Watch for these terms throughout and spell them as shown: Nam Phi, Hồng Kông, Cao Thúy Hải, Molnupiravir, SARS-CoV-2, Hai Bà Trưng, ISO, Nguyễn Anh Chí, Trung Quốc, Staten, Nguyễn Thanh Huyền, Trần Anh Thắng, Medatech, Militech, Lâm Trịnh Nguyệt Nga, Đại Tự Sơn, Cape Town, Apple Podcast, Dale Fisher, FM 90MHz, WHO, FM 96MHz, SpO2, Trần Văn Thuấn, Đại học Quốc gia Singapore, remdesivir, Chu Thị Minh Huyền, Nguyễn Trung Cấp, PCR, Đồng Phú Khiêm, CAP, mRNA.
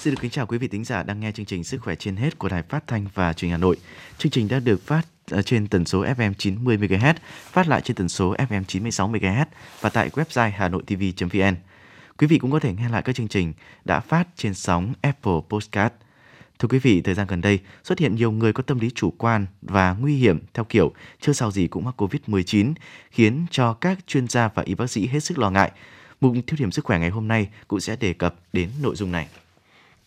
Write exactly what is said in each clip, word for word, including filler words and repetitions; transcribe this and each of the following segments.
Xin được kính chào quý vị thính giả đang nghe chương trình Sức khỏe trên hết của Đài Phát thanh và Truyền hình Hà Nội. Chương trình đã được phát trên tần số ép em chín mươi mê ga héc, phát lại trên tần số ép em chín mươi sáu mê ga héc và tại website hanoitv chấm vn. Quý vị cũng có thể nghe lại các chương trình đã phát trên sóng Apple Podcast. Thưa quý vị, thời gian gần đây xuất hiện nhiều người có tâm lý chủ quan và nguy hiểm theo kiểu chưa sao gì cũng mắc covid mười chín, khiến cho các chuyên gia và y bác sĩ hết sức lo ngại. Mục Tiêu điểm Sức khỏe ngày hôm nay cũng sẽ đề cập đến nội dung này.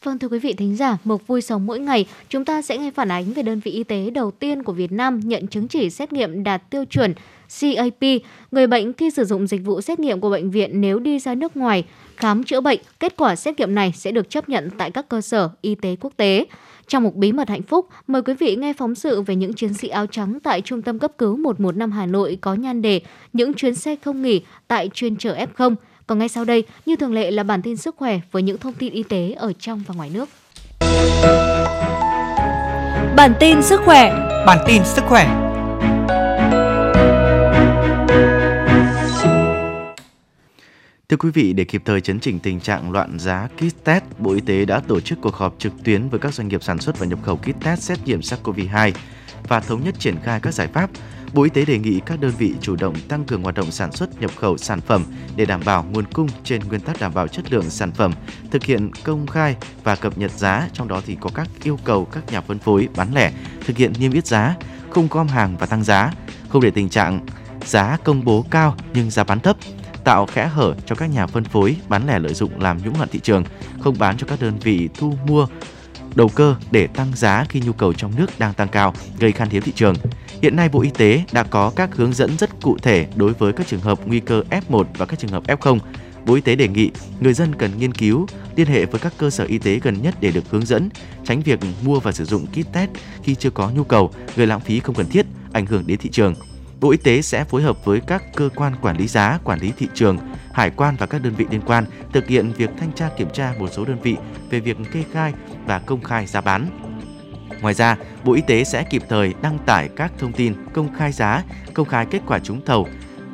Vâng, thưa quý vị thính giả, mục Vui sống mỗi ngày, chúng ta sẽ nghe phản ánh về đơn vị y tế đầu tiên của Việt Nam nhận chứng chỉ xét nghiệm đạt tiêu chuẩn C A P. Người bệnh khi sử dụng dịch vụ xét nghiệm của bệnh viện nếu đi ra nước ngoài khám chữa bệnh, kết quả xét nghiệm này sẽ được chấp nhận tại các cơ sở y tế quốc tế. Trong mục Bí mật hạnh phúc, mời quý vị nghe phóng sự về những chiến sĩ áo trắng tại Trung tâm cấp cứu một một năm Hà Nội có nhan đề "Những chuyến xe không nghỉ tại chuyên chở ép không". Còn ngay sau đây, như thường lệ là bản tin sức khỏe với những thông tin y tế ở trong và ngoài nước. Bản tin sức khỏe. Bản tin sức khỏe. Thưa quý vị, để kịp thời chấn chỉnh tình trạng loạn giá kit test, Bộ Y tế đã tổ chức cuộc họp trực tuyến với các doanh nghiệp sản xuất và nhập khẩu kit test xét nghiệm SARS-xê o vê hai và thống nhất triển khai các giải pháp. Bộ Y tế đề nghị các đơn vị chủ động tăng cường hoạt động sản xuất nhập khẩu sản phẩm để đảm bảo nguồn cung trên nguyên tắc đảm bảo chất lượng sản phẩm, thực hiện công khai và cập nhật giá, trong đó thì có các yêu cầu các nhà phân phối bán lẻ thực hiện niêm yết giá, không gom hàng và tăng giá, không để tình trạng giá công bố cao nhưng giá bán thấp, tạo kẽ hở cho các nhà phân phối bán lẻ lợi dụng làm nhũng loạn thị trường, không bán cho các đơn vị thu mua đầu cơ để tăng giá khi nhu cầu trong nước đang tăng cao, gây khan hiếm thị trường. Hiện nay, Bộ Y tế đã có các hướng dẫn rất cụ thể đối với các trường hợp nguy cơ ép một và các trường hợp ép không. Bộ Y tế đề nghị người dân cần nghiên cứu, liên hệ với các cơ sở y tế gần nhất để được hướng dẫn, tránh việc mua và sử dụng kit test khi chưa có nhu cầu, gây lãng phí không cần thiết, ảnh hưởng đến thị trường. Bộ Y tế sẽ phối hợp với các cơ quan quản lý giá, quản lý thị trường, hải quan và các đơn vị liên quan thực hiện việc thanh tra kiểm tra một số đơn vị về việc kê khai và công khai giá bán. Ngoài ra, Bộ Y tế sẽ kịp thời đăng tải các thông tin công khai giá, công khai kết quả trúng thầu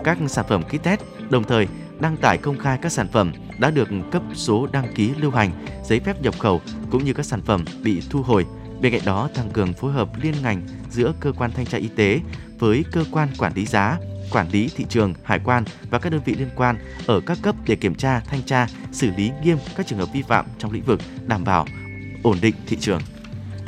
các sản phẩm kit test, đồng thời đăng tải công khai các sản phẩm đã được cấp số đăng ký lưu hành, giấy phép nhập khẩu cũng như các sản phẩm bị thu hồi. Bên cạnh đó, tăng cường phối hợp liên ngành giữa cơ quan thanh tra y tế với cơ quan quản lý giá, quản lý thị trường, hải quan và các đơn vị liên quan ở các cấp để kiểm tra, thanh tra, xử lý nghiêm các trường hợp vi phạm trong lĩnh vực đảm bảo ổn định thị trường.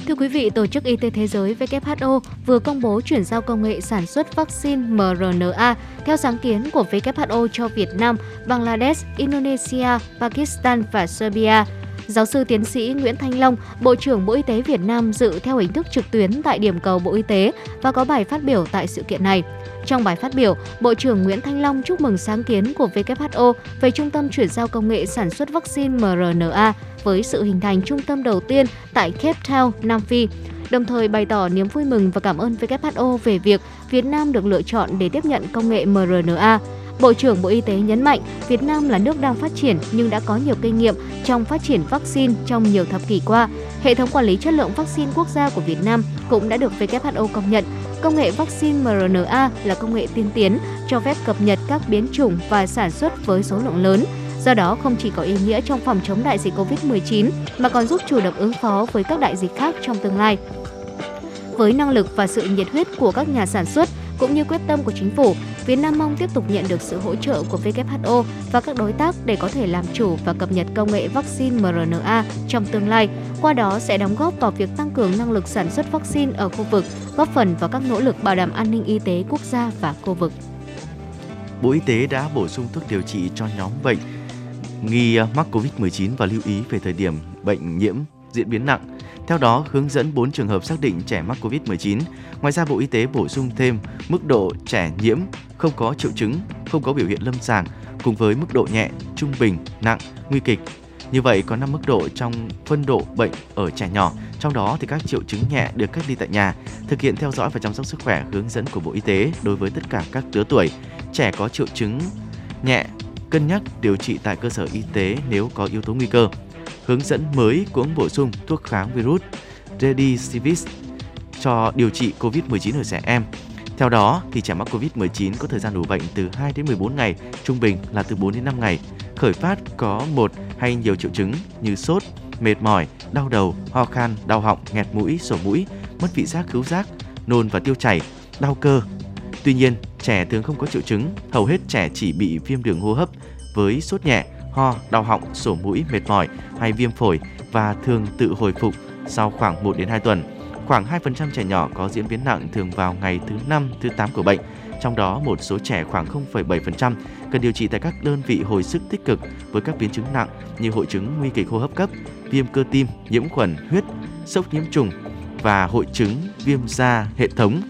Thưa quý vị, Tổ chức Y tế Thế giới W H O vừa công bố chuyển giao công nghệ sản xuất vaccine em rờ en a theo sáng kiến của W H O cho Việt Nam, Bangladesh, Indonesia, Pakistan và Serbia. Giáo sư tiến sĩ Nguyễn Thanh Long, Bộ trưởng Bộ Y tế Việt Nam dự theo hình thức trực tuyến tại điểm cầu Bộ Y tế và có bài phát biểu tại sự kiện này. Trong bài phát biểu, Bộ trưởng Nguyễn Thanh Long chúc mừng sáng kiến của W H O về Trung tâm chuyển giao công nghệ sản xuất vaccine em rờ en a với sự hình thành trung tâm đầu tiên tại Cape Town, Nam Phi, đồng thời bày tỏ niềm vui mừng và cảm ơn W H O về việc Việt Nam được lựa chọn để tiếp nhận công nghệ em rờ en a. Bộ trưởng Bộ Y tế nhấn mạnh, Việt Nam là nước đang phát triển nhưng đã có nhiều kinh nghiệm trong phát triển vaccine trong nhiều thập kỷ qua. Hệ thống quản lý chất lượng vaccine quốc gia của Việt Nam cũng đã được W H O công nhận. Công nghệ vaccine em rờ en a là công nghệ tiên tiến, cho phép cập nhật các biến chủng và sản xuất với số lượng lớn. Do đó, không chỉ có ý nghĩa trong phòng chống đại dịch covid mười chín mà còn giúp chủ động ứng phó với các đại dịch khác trong tương lai. Với năng lực và sự nhiệt huyết của các nhà sản xuất, cũng như quyết tâm của chính phủ, Việt Nam mong tiếp tục nhận được sự hỗ trợ của W H O và các đối tác để có thể làm chủ và cập nhật công nghệ vaccine em rờ en a trong tương lai, qua đó sẽ đóng góp vào việc tăng cường năng lực sản xuất vaccine ở khu vực, góp phần vào các nỗ lực bảo đảm an ninh y tế quốc gia và khu vực. Bộ Y tế đã bổ sung thuốc điều trị cho nhóm bệnh nghi mắc covid mười chín và lưu ý về thời điểm bệnh nhiễm diễn biến nặng. Theo đó, hướng dẫn bốn trường hợp xác định trẻ mắc covid mười chín. Ngoài ra, Bộ Y tế bổ sung thêm mức độ trẻ nhiễm không có triệu chứng, không có biểu hiện lâm sàng, cùng với mức độ nhẹ, trung bình, nặng, nguy kịch. Như vậy, có năm mức độ trong phân độ bệnh ở trẻ nhỏ. Trong đó, thì các triệu chứng nhẹ được cách ly tại nhà, thực hiện theo dõi và chăm sóc sức khỏe hướng dẫn của Bộ Y tế đối với tất cả các lứa tuổi. Trẻ có triệu chứng nhẹ, cân nhắc điều trị tại cơ sở y tế nếu có yếu tố nguy cơ. Hướng dẫn mới cũng bổ sung thuốc kháng virus remdesivir cho điều trị covid mười chín ở trẻ em. Theo đó, thì trẻ mắc covid mười chín có thời gian ủ bệnh từ hai đến mười bốn ngày, trung bình là từ bốn đến năm ngày. Khởi phát có một hay nhiều triệu chứng như sốt, mệt mỏi, đau đầu, ho khan, đau họng, nghẹt mũi, sổ mũi, mất vị giác khứu giác, nôn và tiêu chảy, đau cơ. Tuy nhiên, trẻ thường không có triệu chứng, hầu hết trẻ chỉ bị viêm đường hô hấp với sốt nhẹ, ho, đau họng, sổ mũi, mệt mỏi hay viêm phổi và thường tự hồi phục sau khoảng một đến hai tuần. Khoảng hai phần trăm trẻ nhỏ có diễn biến nặng thường vào ngày thứ năm, thứ tám của bệnh. Trong đó, một số trẻ khoảng không phẩy bảy phần trăm cần điều trị tại các đơn vị hồi sức tích cực với các biến chứng nặng như hội chứng nguy kịch hô hấp cấp, viêm cơ tim, nhiễm khuẩn huyết, sốc nhiễm trùng và hội chứng viêm da hệ thống.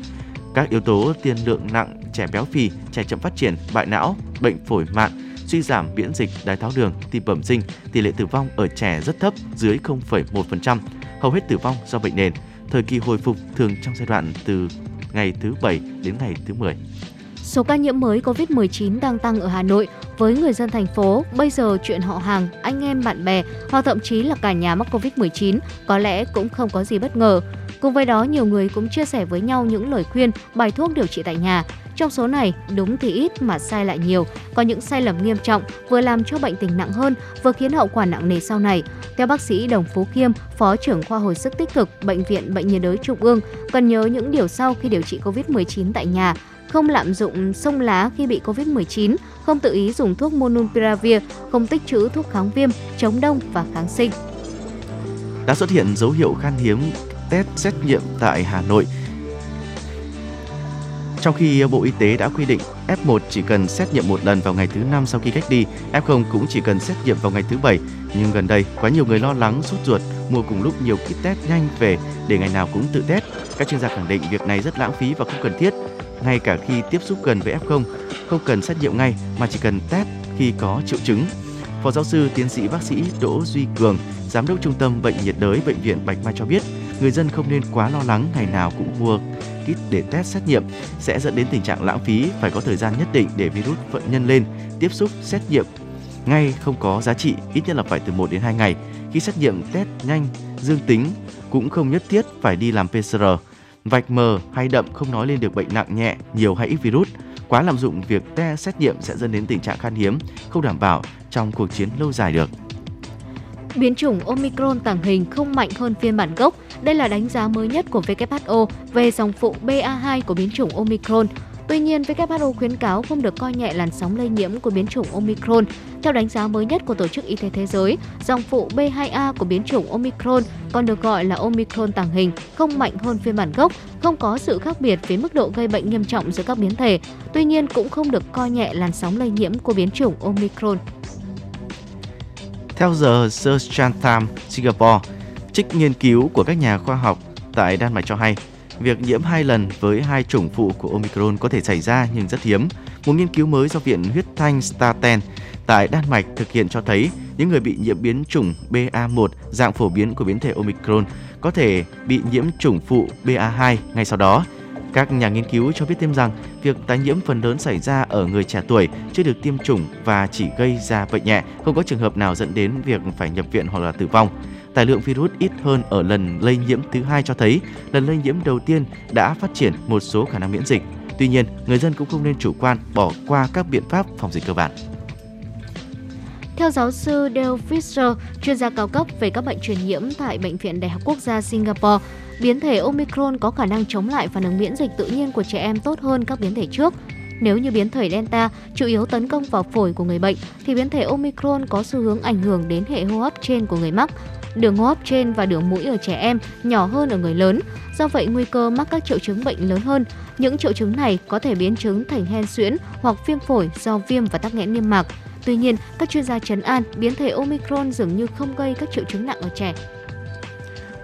Các yếu tố tiền lượng nặng, trẻ béo phì, trẻ chậm phát triển, bại não, bệnh phổi mạn, suy giảm miễn dịch, đái tháo đường, tim bẩm sinh, tỷ lệ tử vong ở trẻ rất thấp, dưới không phẩy một phần trăm, hầu hết tử vong do bệnh nền. Thời kỳ hồi phục thường trong giai đoạn từ ngày thứ bảy đến ngày thứ mười. Số ca nhiễm mới covid mười chín đang tăng ở Hà Nội. Với người dân thành phố, bây giờ chuyện họ hàng, anh em, bạn bè hoặc thậm chí là cả nhà mắc covid mười chín có lẽ cũng không có gì bất ngờ. Cùng với đó, nhiều người cũng chia sẻ với nhau những lời khuyên, bài thuốc điều trị tại nhà. Trong số này, đúng thì ít mà sai lại nhiều. Có những sai lầm nghiêm trọng vừa làm cho bệnh tình nặng hơn, vừa khiến hậu quả nặng nề sau này. Theo bác sĩ Đồng Phú Khiêm, Phó trưởng khoa hồi sức tích cực, Bệnh viện Bệnh nhiệt đới Trung ương, cần nhớ những điều sau khi điều trị covid mười chín tại nhà. Không lạm dụng xông lá khi bị covid mười chín, không tự ý dùng thuốc Molnupiravir, không tích trữ thuốc kháng viêm, chống đông và kháng sinh. Đã xuất hiện dấu hiệu khan hiếm test xét nghiệm tại Hà Nội. Trong khi Bộ Y tế đã quy định ép một chỉ cần xét nghiệm một lần vào ngày thứ năm sau khi cách ly, ép không cũng chỉ cần xét nghiệm vào ngày thứ bảy. Nhưng gần đây, quá nhiều người lo lắng sốt ruột, mua cùng lúc nhiều kit test nhanh về để ngày nào cũng tự test. Các chuyên gia khẳng định việc này rất lãng phí và không cần thiết. Ngay cả khi tiếp xúc gần với ép không, không cần xét nghiệm ngay mà chỉ cần test khi có triệu chứng. Phó giáo sư, tiến sĩ, bác sĩ Đỗ Duy Cường, Giám đốc Trung tâm Bệnh nhiệt đới Bệnh viện Bạch Mai cho biết, người dân không nên quá lo lắng ngày nào cũng mua kit để test xét nghiệm, sẽ dẫn đến tình trạng lãng phí, phải có thời gian nhất định để virus vận nhân lên, tiếp xúc xét nghiệm ngay không có giá trị, ít nhất là phải từ một đến hai ngày. Khi xét nghiệm test nhanh, dương tính cũng không nhất thiết phải đi làm pê xê rờ. Vạch mờ hay đậm không nói lên được bệnh nặng nhẹ, nhiều hay ít virus. Quá lạm dụng việc test xét nghiệm sẽ dẫn đến tình trạng khan hiếm, không đảm bảo trong cuộc chiến lâu dài được. Biến chủng Omicron tàng hình không mạnh hơn phiên bản gốc. Đây là đánh giá mới nhất của vê kép hát o về dòng phụ bê a hai của biến chủng Omicron. Tuy nhiên, vê kép hát o khuyến cáo không được coi nhẹ làn sóng lây nhiễm của biến chủng Omicron. Theo đánh giá mới nhất của Tổ chức Y tế Thế giới, dòng phụ bê hai a của biến chủng Omicron, còn được gọi là Omicron tàng hình, không mạnh hơn phiên bản gốc, không có sự khác biệt về mức độ gây bệnh nghiêm trọng giữa các biến thể. Tuy nhiên, cũng không được coi nhẹ làn sóng lây nhiễm của biến chủng Omicron. Theo giờ Staten, Singapore, trích nghiên cứu của các nhà khoa học tại Đan Mạch cho hay, việc nhiễm hai lần với hai chủng phụ của Omicron có thể xảy ra nhưng rất hiếm. Một nghiên cứu mới do Viện Huyết Thanh Staten tại Đan Mạch thực hiện cho thấy những người bị nhiễm biến chủng bê a một, dạng phổ biến của biến thể Omicron, có thể bị nhiễm chủng phụ bê a hai ngay sau đó. Các nhà nghiên cứu cho biết thêm rằng việc tái nhiễm phần lớn xảy ra ở người trẻ tuổi chưa được tiêm chủng và chỉ gây ra bệnh nhẹ, không có trường hợp nào dẫn đến việc phải nhập viện hoặc là tử vong. Tài lượng virus ít hơn ở lần lây nhiễm thứ hai cho thấy lần lây nhiễm đầu tiên đã phát triển một số khả năng miễn dịch. Tuy nhiên, người dân cũng không nên chủ quan, bỏ qua các biện pháp phòng dịch cơ bản. Theo giáo sư Dale Fisher, chuyên gia cao cấp về các bệnh truyền nhiễm tại Bệnh viện Đại học Quốc gia Singapore, biến thể Omicron có khả năng chống lại phản ứng miễn dịch tự nhiên của trẻ em tốt hơn các biến thể trước. Nếu như biến thể Delta chủ yếu tấn công vào phổi của người bệnh, thì biến thể Omicron có xu hướng ảnh hưởng đến hệ hô hấp trên của người mắc. Đường hô hấp trên và đường mũi ở trẻ em nhỏ hơn ở người lớn, do vậy nguy cơ mắc các triệu chứng bệnh lớn hơn. Những triệu chứng này có thể biến chứng thành hen suyễn hoặc viêm phổi do viêm và tắc nghẽn niêm mạc. Tuy nhiên, các chuyên gia trấn an, biến thể Omicron dường như không gây các triệu chứng nặng ở trẻ.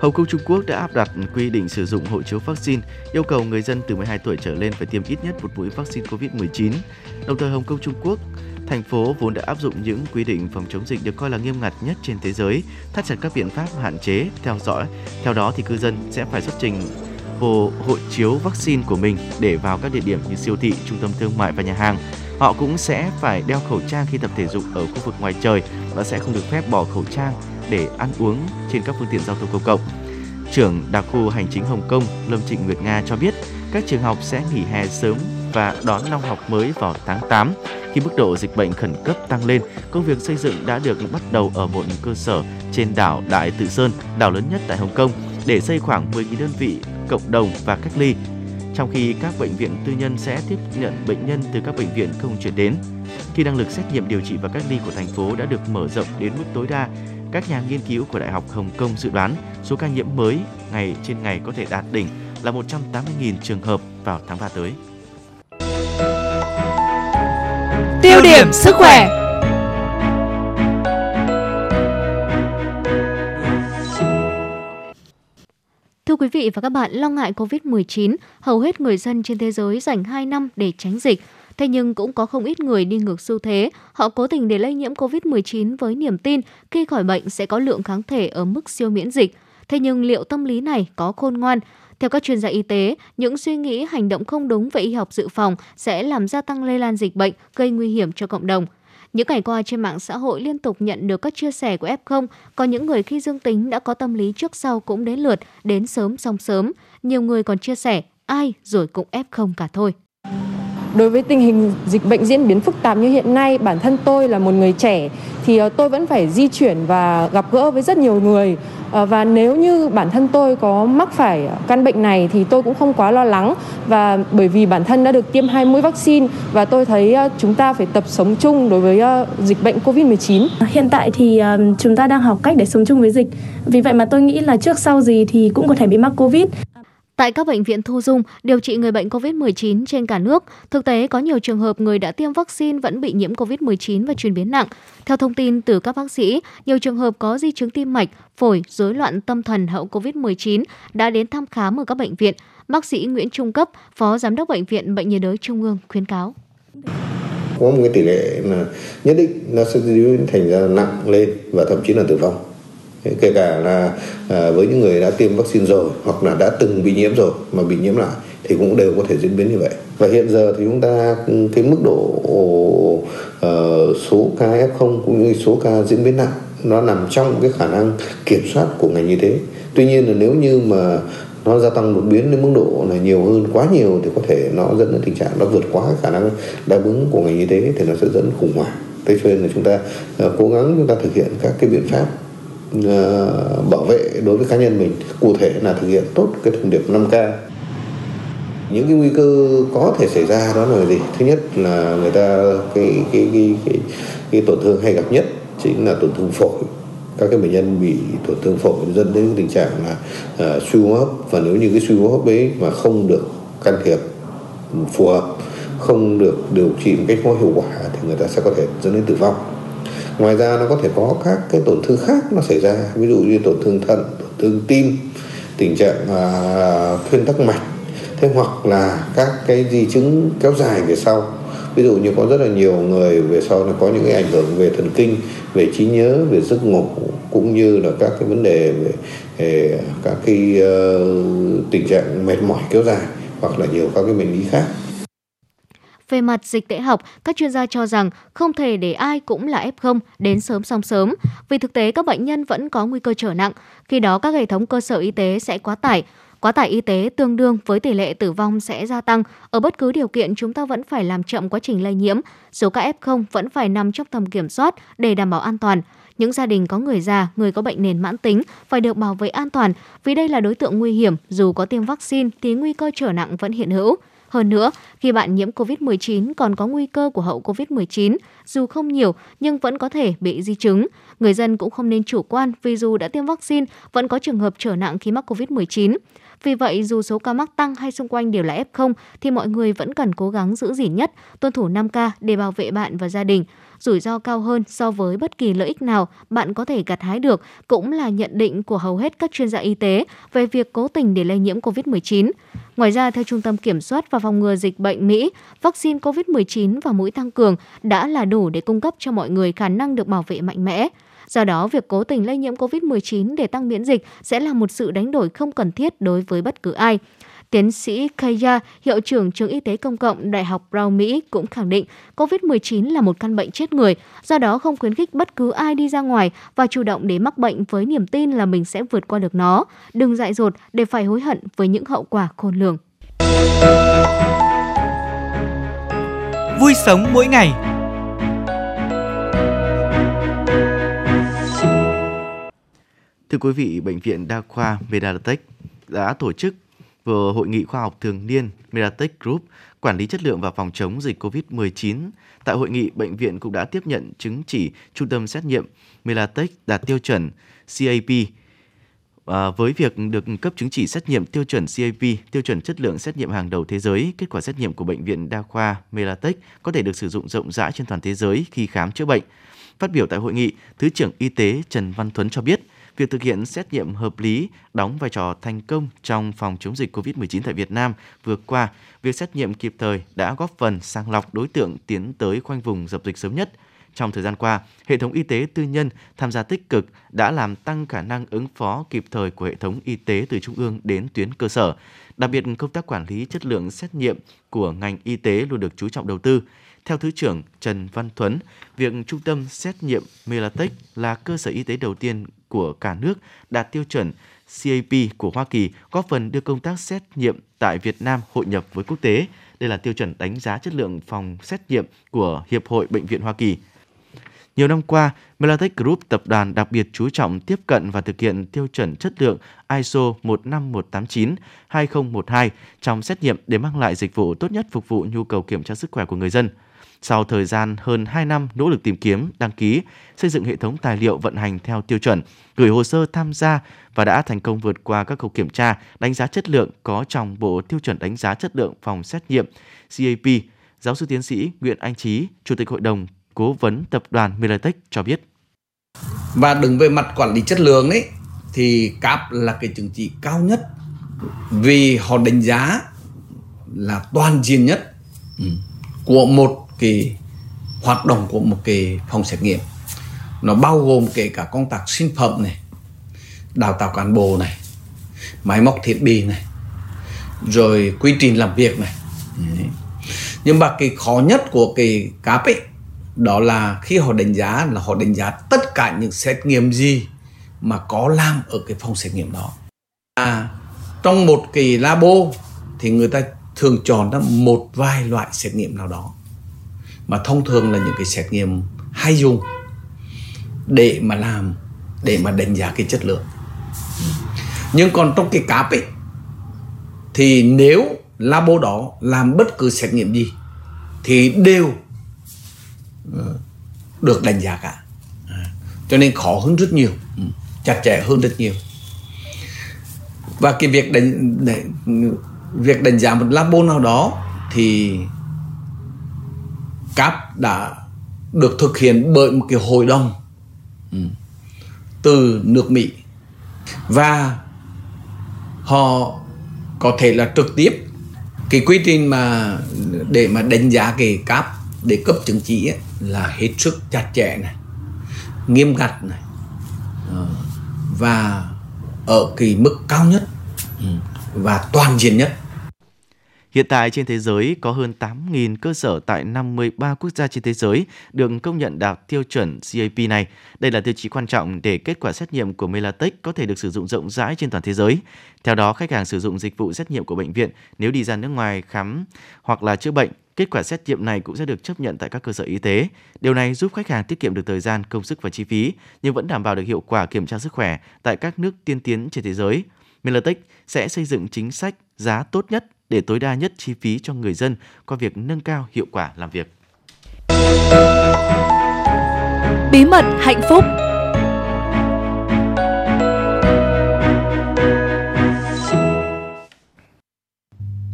Hồng Kông, Trung Quốc đã áp đặt quy định sử dụng hộ chiếu vaccine, yêu cầu người dân từ mười hai tuổi trở lên phải tiêm ít nhất một mũi vaccine covid mười chín. Đồng thời, Hồng Kông, Trung Quốc, thành phố vốn đã áp dụng những quy định phòng chống dịch được coi là nghiêm ngặt nhất trên thế giới, thắt chặt các biện pháp hạn chế, theo dõi. Theo đó, thì cư dân sẽ phải xuất trình hộ, hộ chiếu vaccine của mình để vào các địa điểm như siêu thị, trung tâm thương mại và nhà hàng. Họ cũng sẽ phải đeo khẩu trang khi tập thể dục ở khu vực ngoài trời và sẽ không được phép bỏ khẩu trang để ăn uống trên các phương tiện giao thông công cộng. Trưởng đặc khu hành chính Hồng Kông Lâm Trịnh Nguyệt Nga cho biết, các trường học sẽ nghỉ hè sớm và đón năm học mới vào tháng tám. Khi mức độ dịch bệnh khẩn cấp tăng lên, công việc xây dựng đã được bắt đầu ở một cơ sở trên đảo Đại Tự Sơn, đảo lớn nhất tại Hồng Kông, để xây khoảng mười nghìn đơn vị cộng đồng và cách ly, trong khi các bệnh viện tư nhân sẽ tiếp nhận bệnh nhân từ các bệnh viện không chuyển đến. Khi năng lực xét nghiệm, điều trị và cách ly của thành phố đã được mở rộng đến mức tối đa, các nhà nghiên cứu của Đại học Hồng Kông dự đoán số ca nhiễm mới ngày trên ngày có thể đạt đỉnh là một trăm tám mươi nghìn trường hợp vào tháng ba tới. Tiêu điểm sức khỏe. Thưa quý vị và các bạn, lo ngại covid mười chín, hầu hết người dân trên thế giới dành hai năm để tránh dịch. Thế nhưng cũng có không ít người đi ngược xu thế, họ cố tình để lây nhiễm covid mười chín với niềm tin khi khỏi bệnh sẽ có lượng kháng thể ở mức siêu miễn dịch. Thế nhưng liệu tâm lý này có khôn ngoan? Theo các chuyên gia y tế, những suy nghĩ, hành động không đúng về y học dự phòng sẽ làm gia tăng lây lan dịch bệnh, gây nguy hiểm cho cộng đồng. Những ngày qua trên mạng xã hội liên tục nhận được các chia sẻ của ép không, có những người khi dương tính đã có tâm lý trước sau cũng đến lượt, đến sớm xong sớm. Nhiều người còn chia sẻ, ai rồi cũng ép không cả thôi. Đối với tình hình dịch bệnh diễn biến phức tạp như hiện nay, bản thân tôi là một người trẻ thì tôi vẫn phải di chuyển và gặp gỡ với rất nhiều người. Và nếu như bản thân tôi có mắc phải căn bệnh này thì tôi cũng không quá lo lắng, và bởi vì bản thân đã được tiêm hai mũi vaccine, và tôi thấy chúng ta phải tập sống chung đối với dịch bệnh covid mười chín. Hiện tại thì chúng ta đang học cách để sống chung với dịch, vì vậy mà tôi nghĩ là trước sau gì thì cũng có thể bị mắc Covid. Tại các bệnh viện thu dung, điều trị người bệnh covid mười chín trên cả nước, thực tế có nhiều trường hợp người đã tiêm vaccine vẫn bị nhiễm covid mười chín và chuyển biến nặng. Theo thông tin từ các bác sĩ, nhiều trường hợp có di chứng tim mạch, phổi, rối loạn tâm thần hậu covid mười chín đã đến thăm khám ở các bệnh viện. Bác sĩ Nguyễn Trung Cấp, Phó Giám đốc Bệnh viện Bệnh nhiệt đới Trung ương khuyến cáo. Có một cái tỷ lệ là nhất định nó sẽ thành ra nặng lên và thậm chí là tử vong. Kể cả là với những người đã tiêm vaccine rồi hoặc là đã từng bị nhiễm rồi mà bị nhiễm lại thì cũng đều có thể diễn biến như vậy. Và hiện giờ thì chúng ta cái mức độ uh, số ca ép không cũng như số ca diễn biến nặng nó nằm trong cái khả năng kiểm soát của ngành y tế. Tuy nhiên là nếu như mà nó gia tăng đột biến đến mức độ là nhiều hơn quá nhiều thì có thể nó dẫn đến tình trạng nó vượt quá khả năng đáp ứng của ngành y tế thì nó sẽ dẫn khủng hoảng. Thế cho nên là chúng ta uh, cố gắng chúng ta thực hiện các cái biện pháp bảo vệ đối với cá nhân mình, cụ thể là thực hiện tốt cái thông điệp năm K. Những cái nguy cơ có thể xảy ra đó là gì? Thứ nhất là người ta cái cái cái cái, cái tổn thương hay gặp nhất chính là tổn thương phổi. Các cái bệnh nhân bị tổn thương phổi dẫn đến tình trạng là uh, suy hô hấp, và nếu như cái suy hô hấp ấy mà không được can thiệp phù hợp, không được điều trị một cách có hiệu quả thì người ta sẽ có thể dẫn đến tử vong. Ngoài ra nó có thể có các cái tổn thương khác nó xảy ra, ví dụ như tổn thương thận, tổn thương tim, tình trạng uh, thuyên tắc mạch, thế hoặc là các cái di chứng kéo dài về sau. Ví dụ như có rất là nhiều người về sau là có những cái ảnh hưởng về thần kinh, về trí nhớ, về giấc ngủ, cũng như là các cái vấn đề về, về các cái uh, tình trạng mệt mỏi kéo dài hoặc là nhiều các cái bệnh lý khác. Về mặt dịch tễ học, các chuyên gia cho rằng không thể để ai cũng là ép không đến sớm xong sớm, vì thực tế các bệnh nhân vẫn có nguy cơ trở nặng, khi đó các hệ thống cơ sở y tế sẽ quá tải. Quá tải y tế tương đương với tỷ lệ tử vong sẽ gia tăng. Ở bất cứ điều kiện chúng ta vẫn phải làm chậm quá trình lây nhiễm, số ca ép không vẫn phải nằm trong tầm kiểm soát để đảm bảo an toàn. Những gia đình có người già, người có bệnh nền mãn tính phải được bảo vệ an toàn, vì đây là đối tượng nguy hiểm, dù có tiêm vaccine thì nguy cơ trở nặng vẫn hiện hữu. Hơn nữa, khi bạn nhiễm covid mười chín còn có nguy cơ của hậu covid mười chín, dù không nhiều nhưng vẫn có thể bị di chứng. Người dân cũng không nên chủ quan vì dù đã tiêm vaccine, vẫn có trường hợp trở nặng khi mắc covid mười chín. Vì vậy, dù số ca mắc tăng hay xung quanh đều là ép không, thì mọi người vẫn cần cố gắng giữ gìn nhất, tuân thủ năm K để bảo vệ bạn và gia đình. Rủi ro cao hơn so với bất kỳ lợi ích nào bạn có thể gặt hái được cũng là nhận định của hầu hết các chuyên gia y tế về việc cố tình để lây nhiễm covid mười chín. Ngoài ra, theo Trung tâm Kiểm soát và Phòng ngừa Dịch bệnh Mỹ, vaccine covid mười chín và mũi tăng cường đã là đủ để cung cấp cho mọi người khả năng được bảo vệ mạnh mẽ. Do đó, việc cố tình lây nhiễm covid mười chín để tăng miễn dịch sẽ là một sự đánh đổi không cần thiết đối với bất cứ ai. Tiến sĩ Kaya, hiệu trưởng trường y tế công cộng Đại học Brown Mỹ cũng khẳng định covid mười chín là một căn bệnh chết người, do đó không khuyến khích bất cứ ai đi ra ngoài và chủ động để mắc bệnh với niềm tin là mình sẽ vượt qua được nó. Đừng dại dột để phải hối hận với những hậu quả khôn lường. vui sống mỗi ngày. Thưa quý vị, Bệnh viện Đa khoa Medatech đã tổ chức vừa hội nghị khoa học thường niên Medatech Group quản lý chất lượng và phòng chống dịch covid mười chín. Tại hội nghị, bệnh viện cũng đã tiếp nhận chứng chỉ trung tâm xét nghiệm Medatech đạt tiêu chuẩn C A P. À, với việc được cấp chứng chỉ xét nghiệm tiêu chuẩn C A P, tiêu chuẩn chất lượng xét nghiệm hàng đầu thế giới, kết quả xét nghiệm của Bệnh viện Đa khoa Medatech có thể được sử dụng rộng rãi trên toàn thế giới khi khám chữa bệnh. Phát biểu tại hội nghị, Thứ trưởng Y tế Trần Văn Thuấn cho biết, việc thực hiện xét nghiệm hợp lý đóng vai trò thành công trong phòng chống dịch covid mười chín tại Việt Nam. Vừa qua, việc xét nghiệm kịp thời đã góp phần sàng lọc đối tượng tiến tới khoanh vùng dập dịch sớm nhất. Trong thời gian qua, hệ thống y tế tư nhân tham gia tích cực đã làm tăng khả năng ứng phó kịp thời của hệ thống y tế từ trung ương đến tuyến cơ sở. Đặc biệt, công tác quản lý chất lượng xét nghiệm của ngành y tế luôn được chú trọng đầu tư. Theo Thứ trưởng Trần Văn Thuấn, việc Trung tâm Xét nghiệm Militech là cơ sở y tế đầu tiên của cả nước đạt tiêu chuẩn C A P của Hoa Kỳ, góp phần đưa công tác xét nghiệm tại Việt Nam hội nhập với quốc tế. Đây là tiêu chuẩn đánh giá chất lượng phòng xét nghiệm của Hiệp hội Bệnh viện Hoa Kỳ. Nhiều năm qua, Medatech Group tập đoàn đặc biệt chú trọng tiếp cận và thực hiện tiêu chuẩn chất lượng I S O một năm một tám chín hai không một hai trong xét nghiệm để mang lại dịch vụ tốt nhất phục vụ nhu cầu kiểm tra sức khỏe của người dân. Sau thời gian hơn hai năm nỗ lực tìm kiếm, đăng ký, xây dựng hệ thống tài liệu vận hành theo tiêu chuẩn, gửi hồ sơ tham gia và đã thành công vượt qua các khâu kiểm tra, đánh giá chất lượng có trong bộ tiêu chuẩn đánh giá chất lượng phòng xét nghiệm C A P, giáo sư tiến sĩ Nguyễn Anh Chí, Chủ tịch Hội đồng Cố vấn Tập đoàn Medatech cho biết. Và đứng về mặt quản lý chất lượng ấy, thì C A P là cái chứng chỉ cao nhất vì họ đánh giá là toàn diện nhất của một cái hoạt động của một cái phòng xét nghiệm. Nó bao gồm kể cả công tác sinh phẩm này, đào tạo cán bộ này, máy móc thiết bị này, rồi quy trình làm việc này. Nhưng mà cái khó nhất của cái C A P ấy, đó là khi họ đánh giá là họ đánh giá tất cả những xét nghiệm gì mà có làm ở cái phòng xét nghiệm đó. À, trong một cái labo thì người ta thường chọn ra một vài loại xét nghiệm nào đó mà thông thường là những cái xét nghiệm hay dùng để mà làm, để mà đánh giá cái chất lượng. Nhưng còn trong cái C A P ấy, thì nếu labo đó làm bất cứ xét nghiệm gì thì đều được đánh giá cả, cho nên khó hơn rất nhiều, chặt chẽ hơn rất nhiều. Và cái việc đánh việc đánh giá một labo nào đó thì C A P đã được thực hiện bởi một cái hội đồng từ nước Mỹ và họ có thể là trực tiếp cái quy trình mà để mà đánh giá cái C A P để cấp chứng chỉ ấy, là hết sức chặt chẽ này, nghiêm ngặt này, và ở cái mức cao nhất và toàn diện nhất. Hiện tại trên thế giới có hơn tám nghìn cơ sở tại năm mươi ba quốc gia trên thế giới được công nhận đạt tiêu chuẩn C A P này. Đây là tiêu chí quan trọng để kết quả xét nghiệm của Medatech có thể được sử dụng rộng rãi trên toàn thế giới. Theo đó, khách hàng sử dụng dịch vụ xét nghiệm của bệnh viện nếu đi ra nước ngoài khám hoặc là chữa bệnh, kết quả xét nghiệm này cũng sẽ được chấp nhận tại các cơ sở y tế. Điều này giúp khách hàng tiết kiệm được thời gian, công sức và chi phí, nhưng vẫn đảm bảo được hiệu quả kiểm tra sức khỏe tại các nước tiên tiến trên thế giới. Medatech sẽ xây dựng chính sách giá tốt nhất để tối đa nhất chi phí cho người dân qua việc nâng cao hiệu quả làm việc. Bí mật hạnh phúc.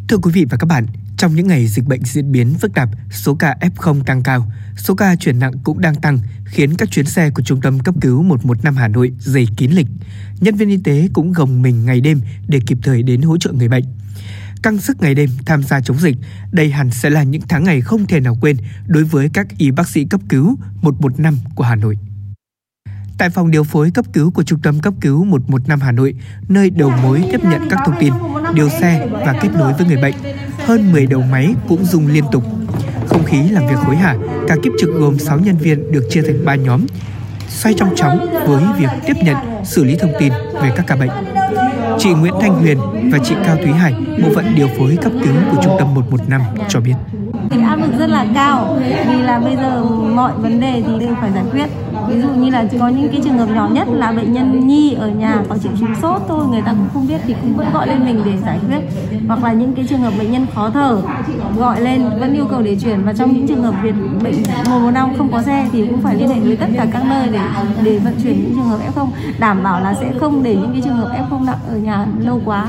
Thưa quý vị và các bạn, trong những ngày dịch bệnh diễn biến phức tạp, số ca ép không tăng cao, số ca chuyển nặng cũng đang tăng, khiến các chuyến xe của Trung tâm Cấp cứu một một năm Hà Nội dày kín lịch. Nhân viên y tế cũng gồng mình ngày đêm để kịp thời đến hỗ trợ người bệnh. Căng sức ngày đêm tham gia chống dịch, đây hẳn sẽ là những tháng ngày không thể nào quên đối với các y bác sĩ cấp cứu một một năm của Hà Nội. Tại phòng điều phối cấp cứu của Trung tâm Cấp cứu một một năm Hà Nội, nơi đầu mối tiếp nhận các thông tin, điều xe và kết nối với người bệnh, hơn mười đầu máy cũng rung liên tục. Không khí làm việc hối hả, cả kíp trực gồm sáu nhân viên được chia thành ba nhóm, xoay trong chóng với việc tiếp nhận, xử lý thông tin về các ca bệnh. Chị Nguyễn Thanh Huyền và chị Cao Thúy Hải, bộ phận điều phối cấp cứu của Trung tâm một một năm cho biết. Cái áp lực rất là cao vì là bây giờ mọi vấn đề thì đều phải giải quyết. Ví dụ như là có những cái trường hợp nhỏ nhất là bệnh nhân nhi ở nhà có triệu chứng sốt thôi, người ta cũng không biết thì cũng vẫn gọi lên mình để giải quyết. Hoặc là những cái trường hợp bệnh nhân khó thở gọi lên vẫn yêu cầu để chuyển, và trong những trường hợp việc bệnh một một năm không có xe thì cũng phải liên hệ với tất cả các nơi để để vận chuyển những trường hợp ép không, đảm bảo là sẽ không để những cái trường hợp ép không nặng ở nhà lâu quá.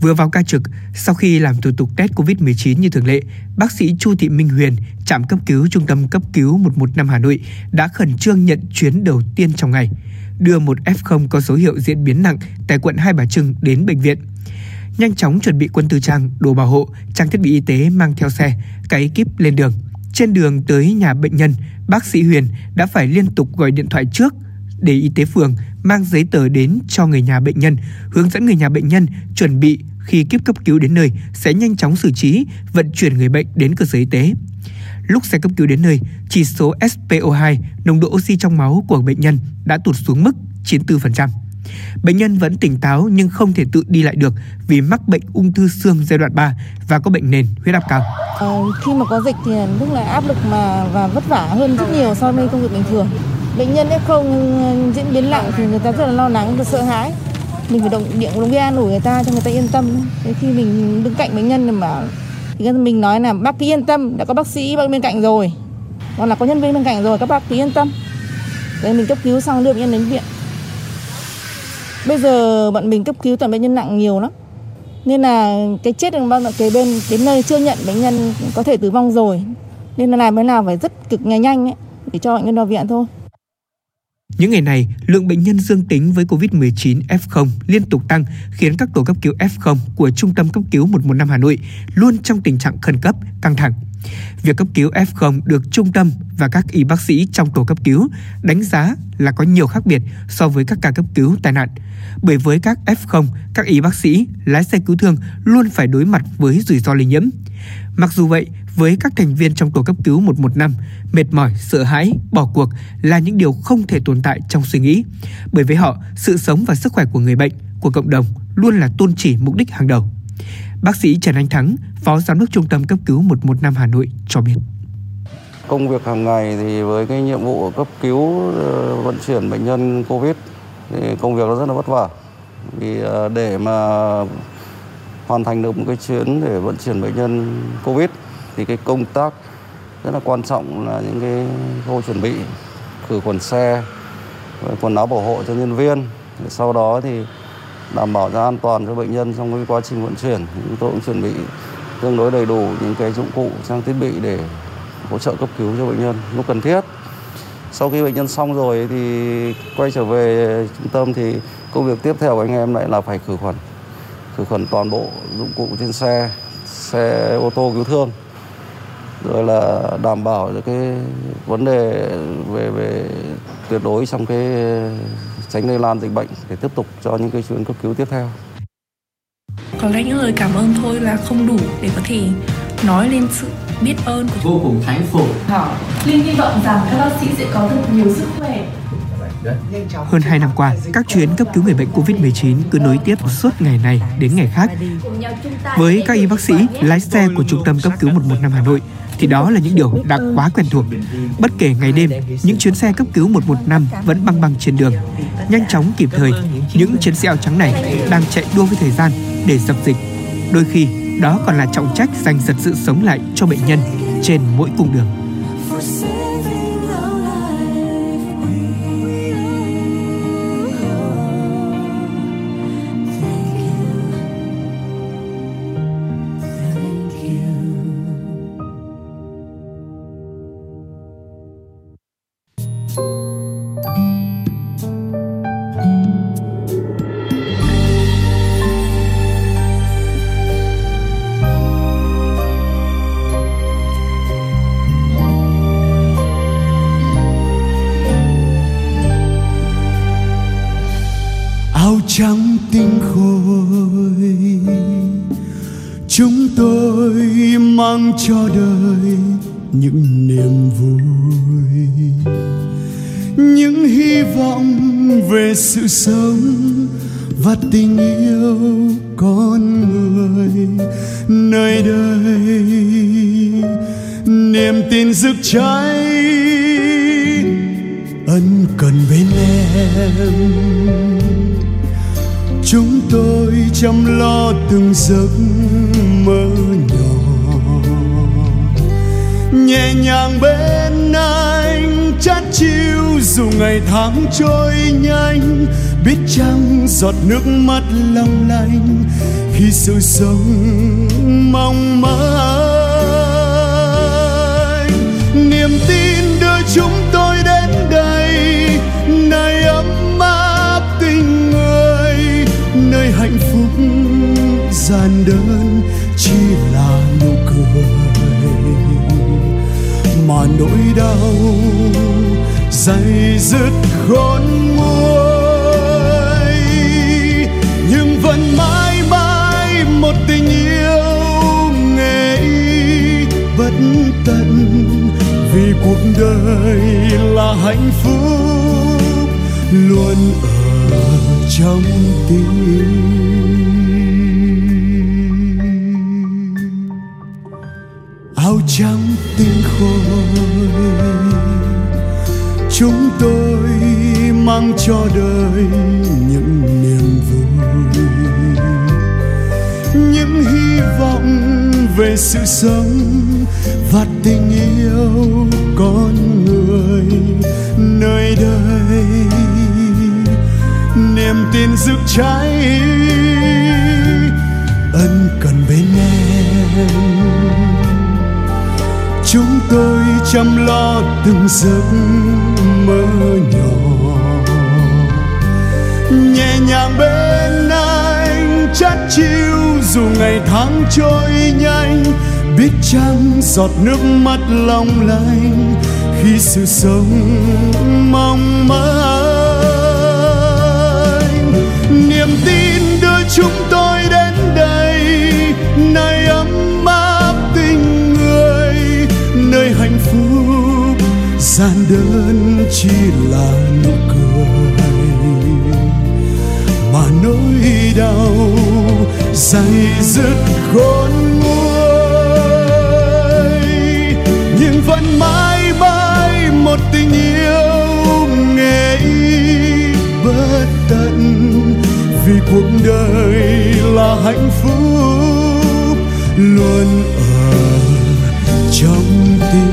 Vừa vào ca trực, sau khi làm thủ tục test covid mười chín như thường lệ, bác sĩ Chu Thị Minh Huyền, trạm cấp cứu Trung tâm Cấp cứu một một năm Hà Nội đã khẩn trương nhận chuyến đầu tiên trong ngày, đưa một ép không có dấu hiệu diễn biến nặng tại quận Hai Bà Trưng đến bệnh viện. Nhanh chóng chuẩn bị quân tư trang, đồ bảo hộ, trang thiết bị y tế mang theo xe, cả ekip lên đường. Trên đường tới nhà bệnh nhân, bác sĩ Huyền đã phải liên tục gọi điện thoại trước để y tế phường mang giấy tờ đến cho người nhà bệnh nhân, hướng dẫn người nhà bệnh nhân chuẩn bị khi kíp cấp cứu đến nơi sẽ nhanh chóng xử trí, vận chuyển người bệnh đến cơ sở y tế. Lúc xe cấp cứu đến nơi, chỉ số ét pê o hai, nồng độ oxy trong máu của bệnh nhân đã tụt xuống mức chín mươi tư phần trăm. Bệnh nhân vẫn tỉnh táo nhưng không thể tự đi lại được vì mắc bệnh ung thư xương giai đoạn ba và có bệnh nền huyết áp cao. À, khi mà có dịch thì lúc này áp lực mà và vất vả hơn rất nhiều so với công việc bình thường. Bệnh nhân ép không diễn biến nặng thì người ta rất là lo lắng và sợ hãi. Mình phải động điện động viên an ủi người ta cho người ta yên tâm. Thế khi mình đứng cạnh bệnh nhân mà thì mình nói là bác cứ yên tâm, đã có bác sĩ bên cạnh rồi, hoặc là có nhân viên bên cạnh rồi, các bác cứ yên tâm. Đấy, mình cấp cứu xong đưa bệnh nhân đến viện. Bây giờ bọn mình cấp cứu toàn bệnh nhân nặng nhiều lắm, nên là cái chết của bạn kế bên đến nơi chưa nhận bệnh nhân có thể tử vong rồi, nên là làm thế nào phải rất cực ngày nhanh ấy, để cho bệnh nhân vào viện thôi. Những ngày này, lượng bệnh nhân dương tính với covid mười chín ép không liên tục tăng, khiến các tổ cấp cứu ép không của Trung tâm Cấp cứu một một năm Hà Nội luôn trong tình trạng khẩn cấp, căng thẳng. Việc cấp cứu ép không được trung tâm và các y bác sĩ trong tổ cấp cứu đánh giá là có nhiều khác biệt so với các ca cấp cứu tai nạn. Bởi với các ép không, các y bác sĩ, lái xe cứu thương luôn phải đối mặt với rủi ro lây nhiễm. Mặc dù vậy, với các thành viên trong tổ cấp cứu một một năm, mệt mỏi, sợ hãi, bỏ cuộc là những điều không thể tồn tại trong suy nghĩ. Bởi với họ, sự sống và sức khỏe của người bệnh, của cộng đồng luôn là tôn chỉ mục đích hàng đầu. Bác sĩ Trần Anh Thắng, Phó Giám đốc Trung tâm Cấp cứu một một năm Hà Nội cho biết. Công việc hàng ngày thì với cái nhiệm vụ cấp cứu vận chuyển bệnh nhân Covid thì công việc nó rất là vất vả. Vì để mà hoàn thành được một cái chuyến để vận chuyển bệnh nhân Covid thì cái công tác rất là quan trọng là những cái khâu chuẩn bị, khử khuẩn xe, quần áo bảo hộ cho nhân viên. Sau đó thì đảm bảo ra an toàn cho bệnh nhân trong cái quá trình vận chuyển. Chúng tôi cũng chuẩn bị tương đối đầy đủ những cái dụng cụ, trang thiết bị để hỗ trợ cấp cứu cho bệnh nhân lúc cần thiết. Sau khi bệnh nhân xong rồi thì quay trở về trung tâm thì công việc tiếp theo của anh em lại là phải khử khuẩn. Khử khuẩn toàn bộ dụng cụ trên xe, xe ô tô cứu thương. Rồi là đảm bảo được cái vấn đề về, về tuyệt đối trong cái tránh lây lan dịch bệnh để tiếp tục cho những cái chuyến cấp cứu tiếp theo. Có lẽ những lời cảm ơn thôi là không đủ để có thể nói lên sự biết ơn của vô cùng thánh phục. Họ Linh hy vọng rằng các bác sĩ sẽ có được nhiều sức khỏe. Hơn hai năm qua, các chuyến cấp cứu người bệnh covid mười chín cứ nối tiếp suốt ngày này đến ngày khác. Với các y bác sĩ, lái xe của Trung tâm Cấp cứu một một năm Hà Nội, thì đó là những điều đã quá quen thuộc. Bất kể ngày đêm, những chuyến xe cấp cứu một một năm vẫn băng băng trên đường. Nhanh chóng kịp thời, những chiến sĩ áo trắng này đang chạy đua với thời gian để dập dịch. Đôi khi, đó còn là trọng trách giành giật sự sống lại cho bệnh nhân trên mỗi cung đường. Trắng tinh khôi, chúng tôi mang cho đời những niềm vui, những hy vọng về sự sống và tình yêu con người nơi đây. Niềm tin rực cháy ân cần bên em, chúng tôi chăm lo từng giấc mơ nhỏ, nhẹ nhàng bên anh chát chiu dù ngày tháng trôi nhanh. Biết chăng giọt nước mắt long lanh khi sự sống mong mỏi. Niềm tin đưa chúng tôi đến đây, nơi ấm áp tình người, nơi hạnh phúc giản đơn chỉ là nụ cười, mà nỗi đau dày dứt khôn nguôi. Vẫn mãi mãi một tình yêu nghề y bất tận, vì cuộc đời là hạnh phúc luôn ở trong tim. Áo trắng tinh khôi chúng tôi mang cho đời những niềm vui, những hy vọng về sự sống và tình yêu con người nơi đây. Niềm tin rực cháy ân cần bên em, chúng tôi chăm lo từng giấc mơ nhỏ, nhẹ nhàng bên anh chát chiu dù ngày tháng trôi nhanh. Biết chăng giọt nước mắt long lanh khi sự sống mong manh. Niềm tin đưa chúng tôi đến đây, nơi ấm áp tình người, nơi hạnh phúc giản đơn chỉ là nụ cười, mà nỗi đau dày dứt khôn nguôi. Nhưng vẫn mãi mãi một tình yêu nghề y bất tận, vì cuộc đời là hạnh phúc luôn ở trong tim.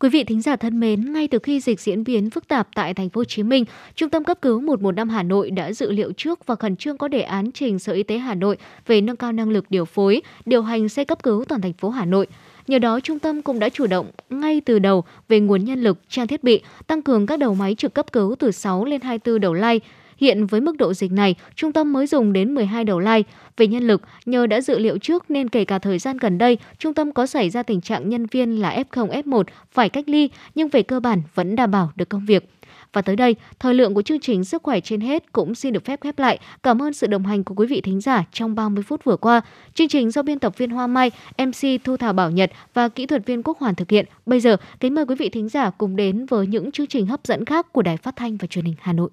Quý vị thính giả thân mến, ngay từ khi dịch diễn biến phức tạp tại thành phố Hồ Chí Minh, Trung tâm cấp cứu một một năm Hà Nội đã dự liệu trước và khẩn trương có đề án trình Sở Y tế Hà Nội về nâng cao năng lực điều phối, điều hành xe cấp cứu toàn thành phố Hà Nội. Nhờ đó, trung tâm cũng đã chủ động ngay từ đầu về nguồn nhân lực, trang thiết bị, tăng cường các đầu máy trực cấp cứu từ sáu lên hai mươi tư đầu lai. Hiện với mức độ dịch này, trung tâm mới dùng đến mười hai đầu lai. Về nhân lực, nhờ đã dự liệu trước nên kể cả thời gian gần đây, trung tâm có xảy ra tình trạng nhân viên là ép không, ép một phải cách ly, nhưng về cơ bản vẫn đảm bảo được công việc. Và tới đây, thời lượng của chương trình Sức khỏe trên hết cũng xin được phép khép lại. Cảm ơn sự đồng hành của quý vị thính giả trong ba mươi phút vừa qua. Chương trình do biên tập viên Hoa Mai, em xê Thu Thảo Bảo Nhật và kỹ thuật viên Quốc Hoàn thực hiện. Bây giờ, kính mời quý vị thính giả cùng đến với những chương trình hấp dẫn khác của Đài Phát thanh và Truyền hình Hà Nội.